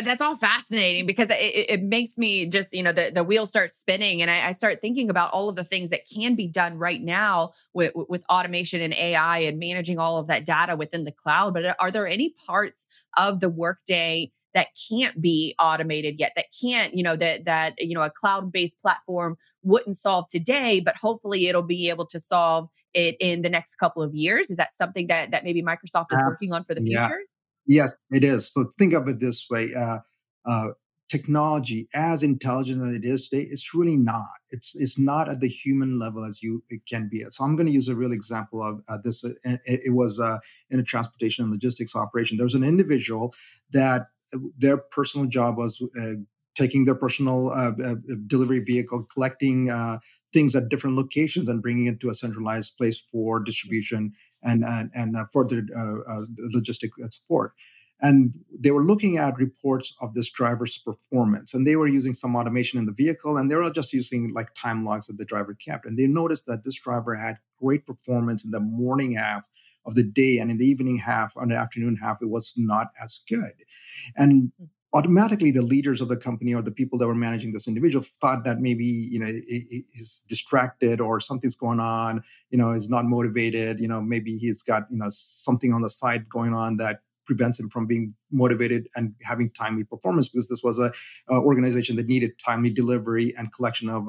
That's all fascinating, because it makes me just, you know, the wheel starts spinning, and I start thinking about all of the things that can be done right now with automation and AI and managing all of that data within the cloud. But are there any parts of the workday that can't be automated yet, that can't, you know, that you know, a cloud-based platform wouldn't solve today, but hopefully it'll be able to solve it in the next couple of years? Is that something that maybe Microsoft is working on for the future? Yeah. Yes, it is. So think of it this way. Technology, as intelligent as it is today, it's really not. It's not at the human level as it can be. So I'm going to use a real example of this. It was in a transportation and logistics operation. There was an individual that their personal job was taking their personal delivery vehicle, collecting things at different locations and bringing it to a centralized place for distribution and further logistic support. And they were looking at reports of this driver's performance, and they were using some automation in the vehicle, and they were just using like time logs that the driver kept. And they noticed that this driver had great performance in the morning half of the day, and in the evening half, on the afternoon half, it was not as good. And automatically, the leaders of the company or the people that were managing this individual thought that maybe, you know, he's distracted or something's going on, you know, he's not motivated, you know, maybe he's got, you know, something on the side going on that prevents him from being motivated and having timely performance, because this was a organization that needed timely delivery and collection of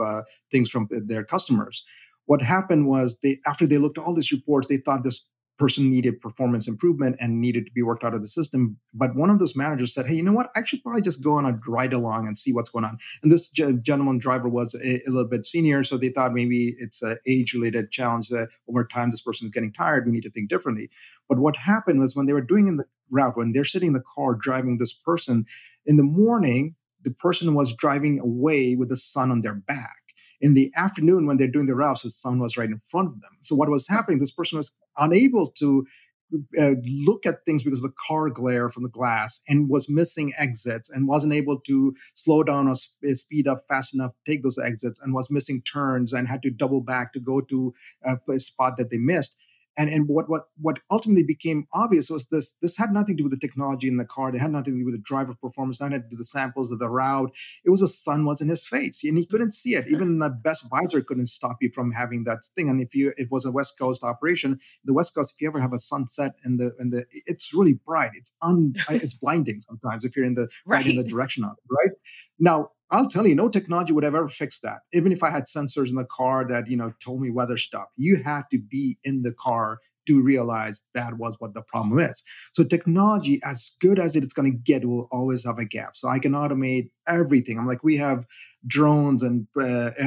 things from their customers. What happened was after they looked at all these reports, they thought this person needed performance improvement and needed to be worked out of the system. But one of those managers said, hey, you know what? I should probably just go on a ride along and see what's going on. And this gentleman driver was a little bit senior, so they thought maybe it's an age-related challenge that over time this person is getting tired. We need to think differently. But what happened was when they were doing in the route, when they're sitting in the car driving this person, in the morning, the person was driving away with the sun on their back. In the afternoon, when they're doing the routes, the sun was right in front of them. So what was happening, this person was unable to look at things because of the car glare from the glass, and was missing exits, and wasn't able to slow down or speed up fast enough to take those exits, and was missing turns and had to double back to go to a spot that they missed. And what ultimately became obvious was this had nothing to do with the technology in the car. It had nothing to do with the driver performance. Nothing to do with the samples of the route. It was the sun was in his face, and he couldn't see it. Even the best visor couldn't stop you from having that thing. And it was a West Coast operation. The West Coast, if you ever have a sunset in the, it's really bright. It's blinding sometimes if you're in the right in the direction of it. Right now, I'll tell you, no technology would have ever fixed that. Even if I had sensors in the car that, you know, told me weather stuff, you had to be in the car to realize that was what the problem is. So technology, as good as it's going to get, will always have a gap. So I can automate everything. I'm like, we have drones and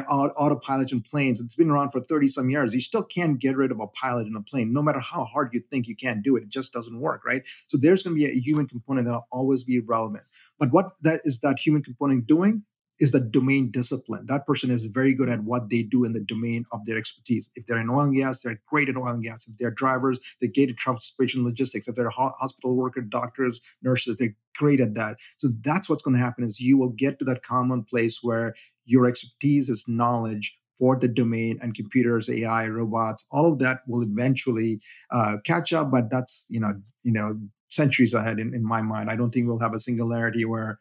autopilot in planes. It's been around for 30 some years. You still can't get rid of a pilot in a plane, no matter how hard you think you can do it. It just doesn't work, right? So there's going to be a human component that'll always be relevant. But what that is, that human component doing is the domain discipline. That person is very good at what they do in the domain of their expertise. If they're in oil and gas, they're great in oil and gas. If they're drivers, they're great at transportation logistics. If they're hospital workers, doctors, nurses, they're great at that. So that's what's going to happen, is you will get to that common place where your expertise is knowledge for the domain, and computers, AI, robots, all of that will eventually catch up. But that's, centuries ahead in my mind. I don't think we'll have a singularity where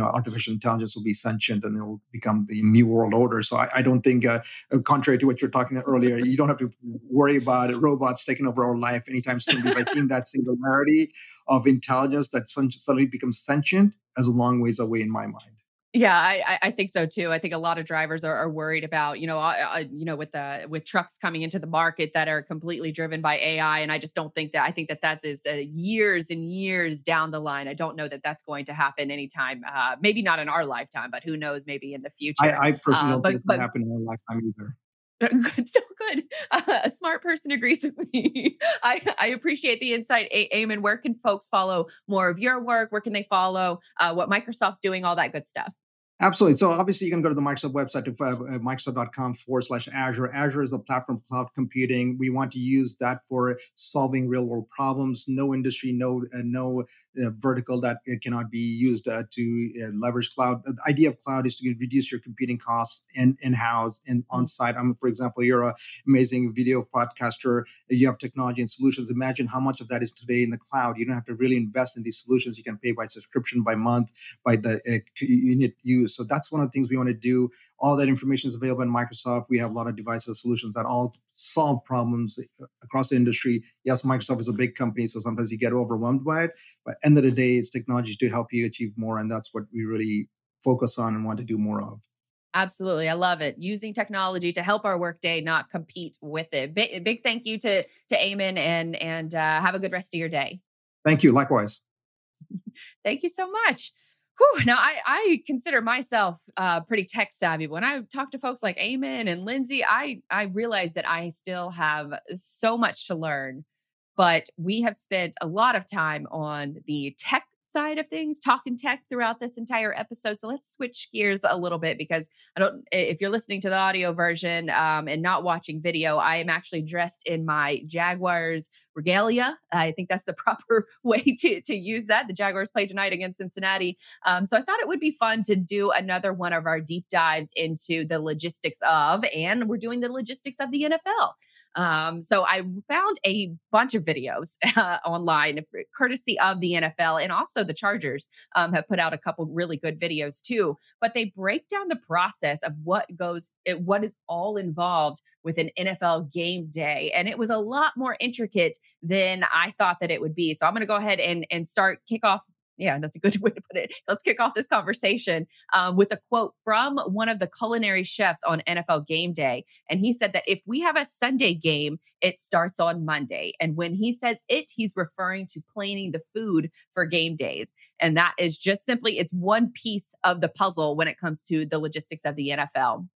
artificial intelligence will be sentient and it will become the new world order. So I don't think, contrary to what you were talking about earlier, you don't have to worry about robots taking over our life anytime soon. Because I think that singularity of intelligence that suddenly becomes sentient is a long ways away in my mind. Yeah, I think so too. I think a lot of drivers are worried about, with trucks coming into the market that are completely driven by AI. And I just don't think that, I think that is years and years down the line. I don't know that that's going to happen anytime, maybe not in our lifetime, but who knows, maybe in the future. I personally don't think it'll happen in our lifetime either. So good. A smart person agrees with me. I appreciate the insight, Ayman. Where can folks follow more of your work? Where can they follow what Microsoft's doing? All that good stuff. Absolutely. So obviously you can go to the Microsoft website, to microsoft.com/Azure. Azure is the platform for cloud computing. We want to use that for solving real world problems. No industry, no vertical that it cannot be used to leverage cloud. The idea of cloud is to reduce your computing costs in-house and on-site. For example, you're an amazing video podcaster. You have technology and solutions. Imagine how much of that is today in the cloud. You don't have to really invest in these solutions. You can pay by subscription, by month, by the unit use. So that's one of the things we want to do. All that information is available in Microsoft. We have a lot of devices, solutions that all solve problems across the industry. Yes, Microsoft is a big company, so sometimes you get overwhelmed by it. But end of the day, it's technology to help you achieve more. And that's what we really focus on and want to do more of. Absolutely. I love it. Using technology to help our workday, not compete with it. Big thank you to Ayman and have a good rest of your day. Thank you. Likewise. Thank you so much. Whew, now, I consider myself pretty tech savvy, but when I talk to folks like Ayman and Lindsay, I realize that I still have so much to learn. But we have spent a lot of time on the tech side of things, talking tech throughout this entire episode. So let's switch gears a little bit, because if you're listening to the audio version and not watching video, I am actually dressed in my Jaguars regalia. I think that's the proper way to use that. The Jaguars play tonight against Cincinnati. So I thought it would be fun to do another one of our deep dives into the logistics of, and we're doing the logistics of the NFL. So I found a bunch of videos online, courtesy of the NFL, and also the Chargers have put out a couple really good videos too. But they break down the process of what is all involved with an NFL game day, and it was a lot more intricate than I thought that it would be. So I'm going to go ahead and start kickoff. Yeah, that's a good way to put it. Let's kick off this conversation with a quote from one of the culinary chefs on NFL game day. And he said that if we have a Sunday game, it starts on Monday. And when he says it, he's referring to planning the food for game days. And that is just simply, it's one piece of the puzzle when it comes to the logistics of the NFL.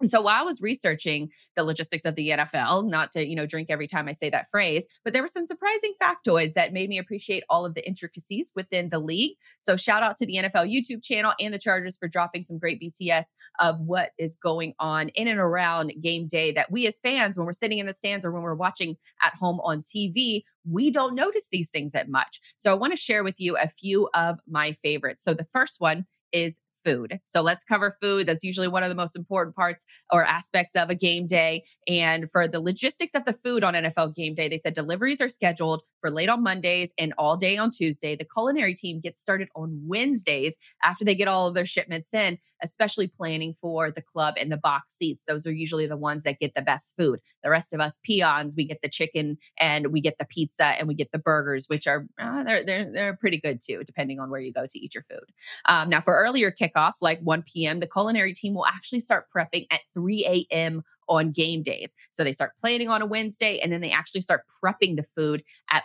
And so while I was researching the logistics of the NFL, not to, drink every time I say that phrase, but there were some surprising factoids that made me appreciate all of the intricacies within the league. So shout out to the NFL YouTube channel and the Chargers for dropping some great BTS of what is going on in and around game day that we as fans, when we're sitting in the stands or when we're watching at home on TV, we don't notice these things that much. So I want to share with you a few of my favorites. So the first one is food. So let's cover food. That's usually one of the most important parts or aspects of a game day. And for the logistics of the food on NFL game day, they said deliveries are scheduled for late on Mondays and all day on Tuesday. The culinary team gets started on Wednesdays after they get all of their shipments in, especially planning for the club and the box seats. Those are usually the ones that get the best food. The rest of us peons, we get the chicken and we get the pizza and we get the burgers, which are they're pretty good too, depending on where you go to eat your food. Now for earlier kick kickoffs, like 1 p.m., the culinary team will actually start prepping at 3 a.m. on game days. So they start planning on a Wednesday, and then they actually start prepping the food at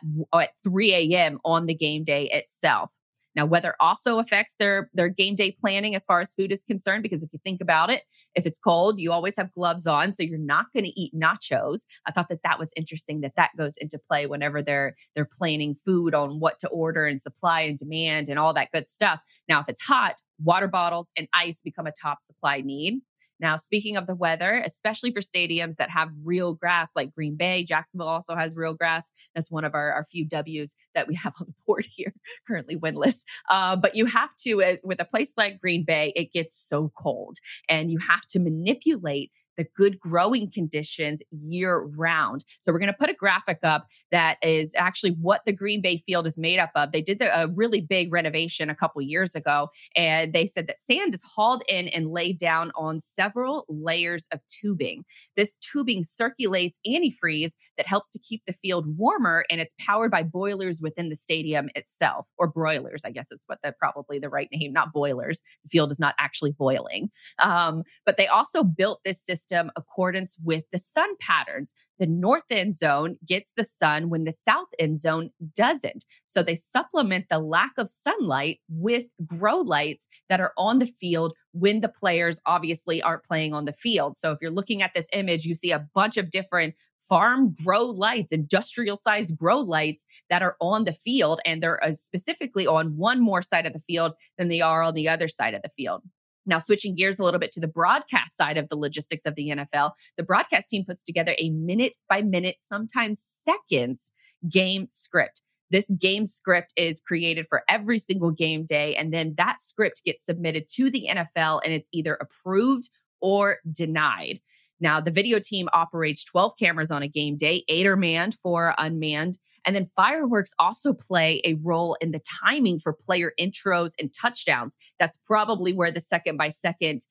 3 a.m. on the game day itself. Now, weather also affects their game day planning as far as food is concerned, because if you think about it, if it's cold, you always have gloves on, so you're not going to eat nachos. I thought that that was interesting that goes into play whenever they're planning food on what to order and supply and demand and all that good stuff. Now, if it's hot, water bottles and ice become a top supply need. Now, speaking of the weather, especially for stadiums that have real grass, like Green Bay, Jacksonville also has real grass. That's one of our few W's that we have on the board here, currently windless. But you have to, with a place like Green Bay, it gets so cold, and you have to manipulate the good growing conditions year round. So we're going to put a graphic up that is actually what the Green Bay field is made up of. They did a really big renovation a couple years ago, and they said that sand is hauled in and laid down on several layers of tubing. This tubing circulates antifreeze that helps to keep the field warmer, and it's powered by boilers within the stadium itself, or broilers, I guess is what that probably the right name, not boilers. The field is not actually boiling. But they also built this system accordance with the sun patterns. The north end zone gets the sun when the south end zone doesn't. So they supplement the lack of sunlight with grow lights that are on the field when the players obviously aren't playing on the field. So if you're looking at this image, you see a bunch of different farm grow lights, industrial sized grow lights that are on the field. And they're specifically on one more side of the field than they are on the other side of the field. Now, switching gears a little bit to the broadcast side of the logistics of the NFL, the broadcast team puts together a minute-by-minute, sometimes seconds, game script. This game script is created for every single game day, and then that script gets submitted to the NFL, and it's either approved or denied. Now, the video team operates 12 cameras on a game day, 8 are manned, 4 are unmanned. And then fireworks also play a role in the timing for player intros and touchdowns. That's probably where the second-by-second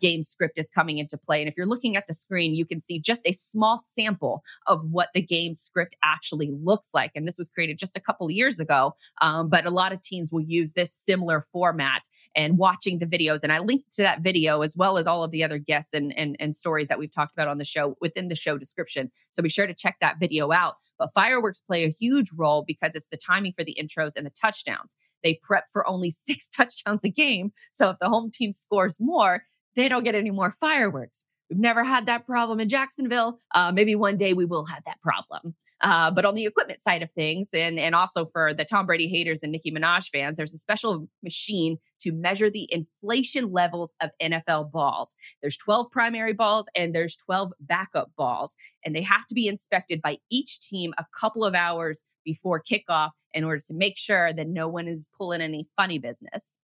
game script is coming into play. And if you're looking at the screen, you can see just a small sample of what the game script actually looks like. And this was created just a couple of years ago, but a lot of teams will use this similar format and watching the videos. And I linked to that video as well as all of the other guests and stories that we've talked about on the show within the show description. So be sure to check that video out. But fireworks play a huge role because it's the timing for the intros and the touchdowns. They prep for only 6 touchdowns a game. So if the home team scores more, they don't get any more fireworks. We've never had that problem in Jacksonville. Maybe one day we will have that problem. But on the equipment side of things, and also for the Tom Brady haters and Nicki Minaj fans, there's a special machine to measure the inflation levels of NFL balls. There's 12 primary balls and there's 12 backup balls. And they have to be inspected by each team a couple of hours before kickoff in order to make sure that no one is pulling any funny business.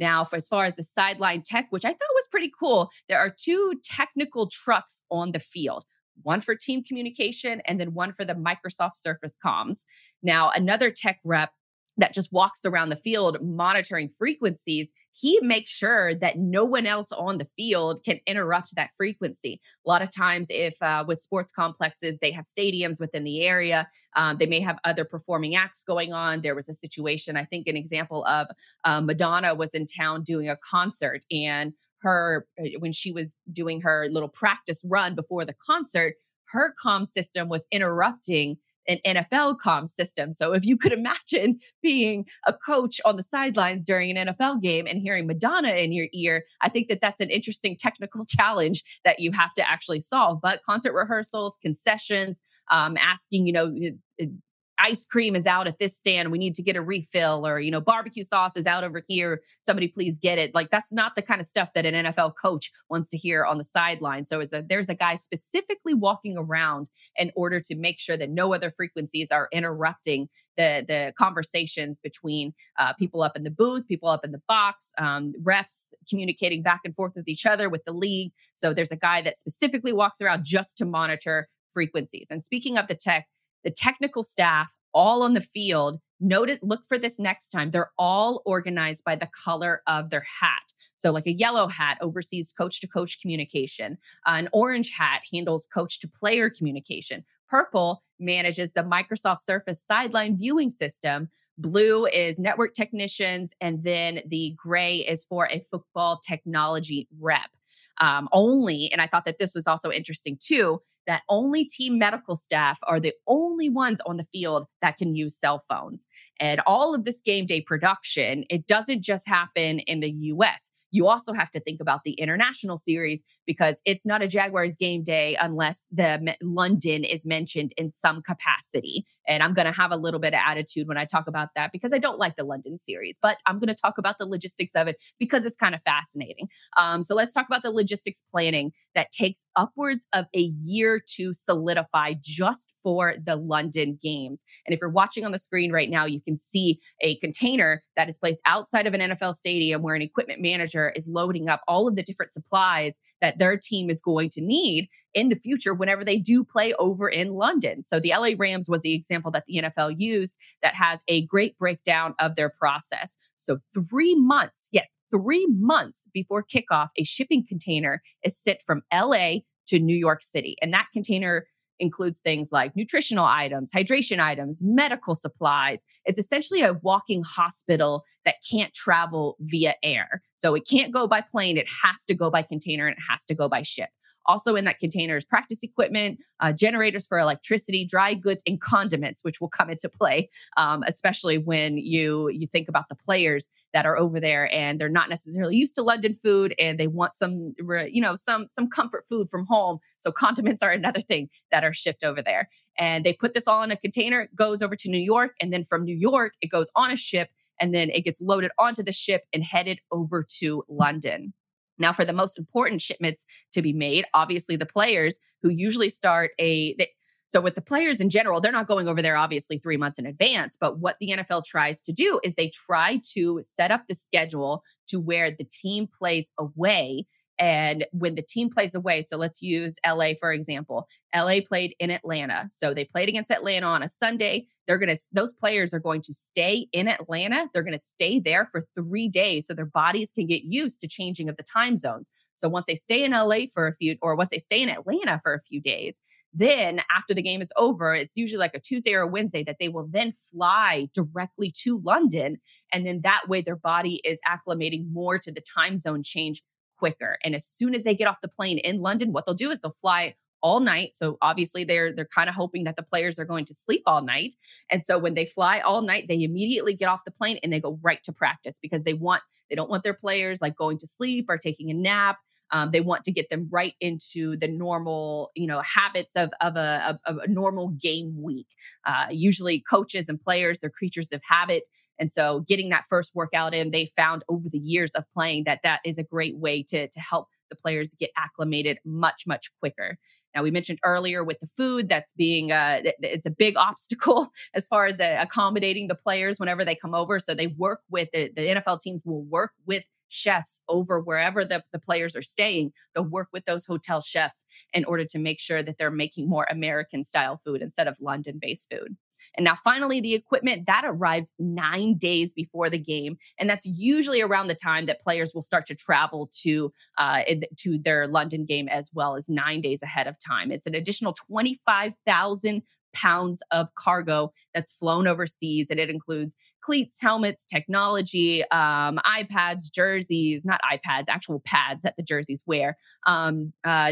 Now, for as far as the sideline tech, which I thought was pretty cool, there are 2 technical trucks on the field, one for team communication and then one for the Microsoft Surface comms. Now, another tech rep that just walks around the field monitoring frequencies, he makes sure that no one else on the field can interrupt that frequency. A lot of times if with sports complexes, they have stadiums within the area. They may have other performing acts going on. There was a situation, I think an example of Madonna was in town doing a concert, and her, when she was doing her little practice run before the concert, her comm system was interrupting an NFL comm system. So if you could imagine being a coach on the sidelines during an NFL game and hearing Madonna in your ear, I think that that's an interesting technical challenge that you have to actually solve. But concert rehearsals, concessions, asking, ice cream is out at this stand, we need to get a refill, or, barbecue sauce is out over here, somebody please get it. Like, that's not the kind of stuff that an NFL coach wants to hear on the sideline. So there's a guy specifically walking around in order to make sure that no other frequencies are interrupting the conversations between people up in the booth, people up in the box, refs communicating back and forth with each other, with the league. So there's a guy that specifically walks around just to monitor frequencies. And speaking of the tech, the technical staff all on the field, Notice, look for this next time. They're all organized by the color of their hat. So like a yellow hat oversees coach-to-coach communication. An orange hat handles coach-to-player communication. Purple manages the Microsoft Surface sideline viewing system. Blue is network technicians. And then the gray is for a football technology rep. Only, and I thought that this was also interesting too, that only team medical staff are the only ones on the field that can use cell phones. And all of this game day production, it doesn't just happen in the US. You also have to think about the international series because it's not a Jaguars game day unless the London is mentioned in some capacity. And I'm going to have a little bit of attitude when I talk about that because I don't like the London series, but I'm going to talk about the logistics of it because it's kind of fascinating. So let's talk about the logistics planning that takes upwards of a year to solidify just for the London games. And if you're watching on the screen right now, you can see a container that is placed outside of an NFL stadium where an equipment manager is loading up all of the different supplies that their team is going to need in the future whenever they do play over in London. So the LA Rams was the example that the NFL used that has a great breakdown of their process. So 3 months, yes, 3 months before kickoff, a shipping container is sent from LA to New York City. And that container includes things like nutritional items, hydration items, medical supplies. It's essentially a walking hospital that can't travel via air. So it can't go by plane. It has to go by container and it has to go by ship. Also in that container is practice equipment, generators for electricity, dry goods, and condiments, which will come into play, especially when you think about the players that are over there and they're not necessarily used to London food and they want some comfort food from home. So condiments are another thing that are shipped over there. And they put this all in a container, it goes over to New York, and then from New York, it goes on a ship, and then it gets loaded onto the ship and headed over to London. Now, for the most important shipments to be made, obviously the players who usually so with the players in general, they're not going over there obviously 3 months in advance, but what the NFL tries to do is they try to set up the schedule to where the team plays away. And when the team plays away, so let's use LA, for example, LA played in Atlanta. So they played against Atlanta on a Sunday. Those players are going to stay in Atlanta. They're going to stay there for 3 days so their bodies can get used to changing of the time zones. So once they stay in once they stay in Atlanta for a few days, then after the game is over, it's usually like a Tuesday or a Wednesday that they will then fly directly to London. And then that way their body is acclimating more to the time zone change quicker. And as soon as they get off the plane in London, what they'll do is they'll fly all night. So obviously they're kind of hoping that the players are going to sleep all night. And so when they fly all night, they immediately get off the plane and they go right to practice because they don't want their players like going to sleep or taking a nap. They want to get them right into the normal, habits of a normal game week. Usually coaches and players, they're creatures of habit. And so getting that first workout in, they found over the years of playing that is a great way to help the players get acclimated much, much quicker. Now, we mentioned earlier with the food, that's being it's a big obstacle as far as accommodating the players whenever they come over. So they work with the NFL teams will work with chefs over wherever the players are staying. They'll work with those hotel chefs in order to make sure that they're making more American style food instead of London based food. And now finally, the equipment that arrives 9 days before the game. And that's usually around the time that players will start to travel to their London game as well as 9 days ahead of time. It's an additional 25,000 pounds of cargo that's flown overseas. And it includes cleats, helmets, technology, actual pads that the jerseys wear,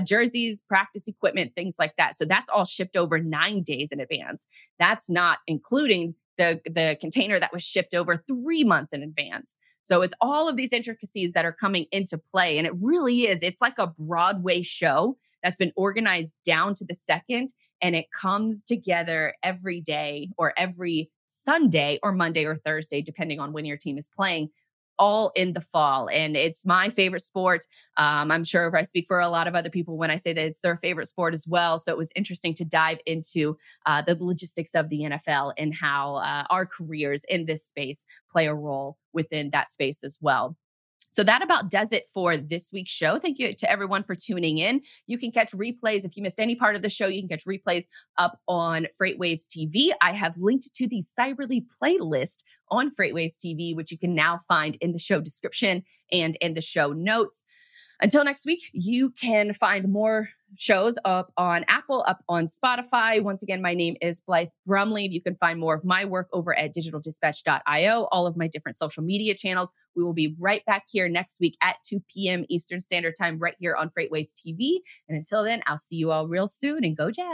jerseys, practice equipment, things like that. So that's all shipped over 9 days in advance. That's not including the container that was shipped over 3 months in advance. So it's all of these intricacies that are coming into play. And it really is. It's like a Broadway show that's been organized down to the second. And it comes together every day or every Sunday or Monday or Thursday, depending on when your team is playing, all in the fall. And it's my favorite sport. I'm sure if I speak for a lot of other people when I say that it's their favorite sport as well. So it was interesting to dive into the logistics of the NFL and how our careers in this space play a role within that space as well. So that about does it for this week's show. Thank you to everyone for tuning in. You can catch replays. If you missed any part of the show, you can catch replays up on FreightWaves TV. I have linked to the Cyberly playlist on FreightWaves TV, which you can now find in the show description and in the show notes. Until next week, you can find more shows up on Apple, up on Spotify. Once again, my name is Blythe Brumley. You can find more of my work over at digitaldispatch.io, all of my different social media channels. We will be right back here next week at 2 p.m. Eastern Standard Time, right here on FreightWaves TV. And until then, I'll see you all real soon, and go Jazz.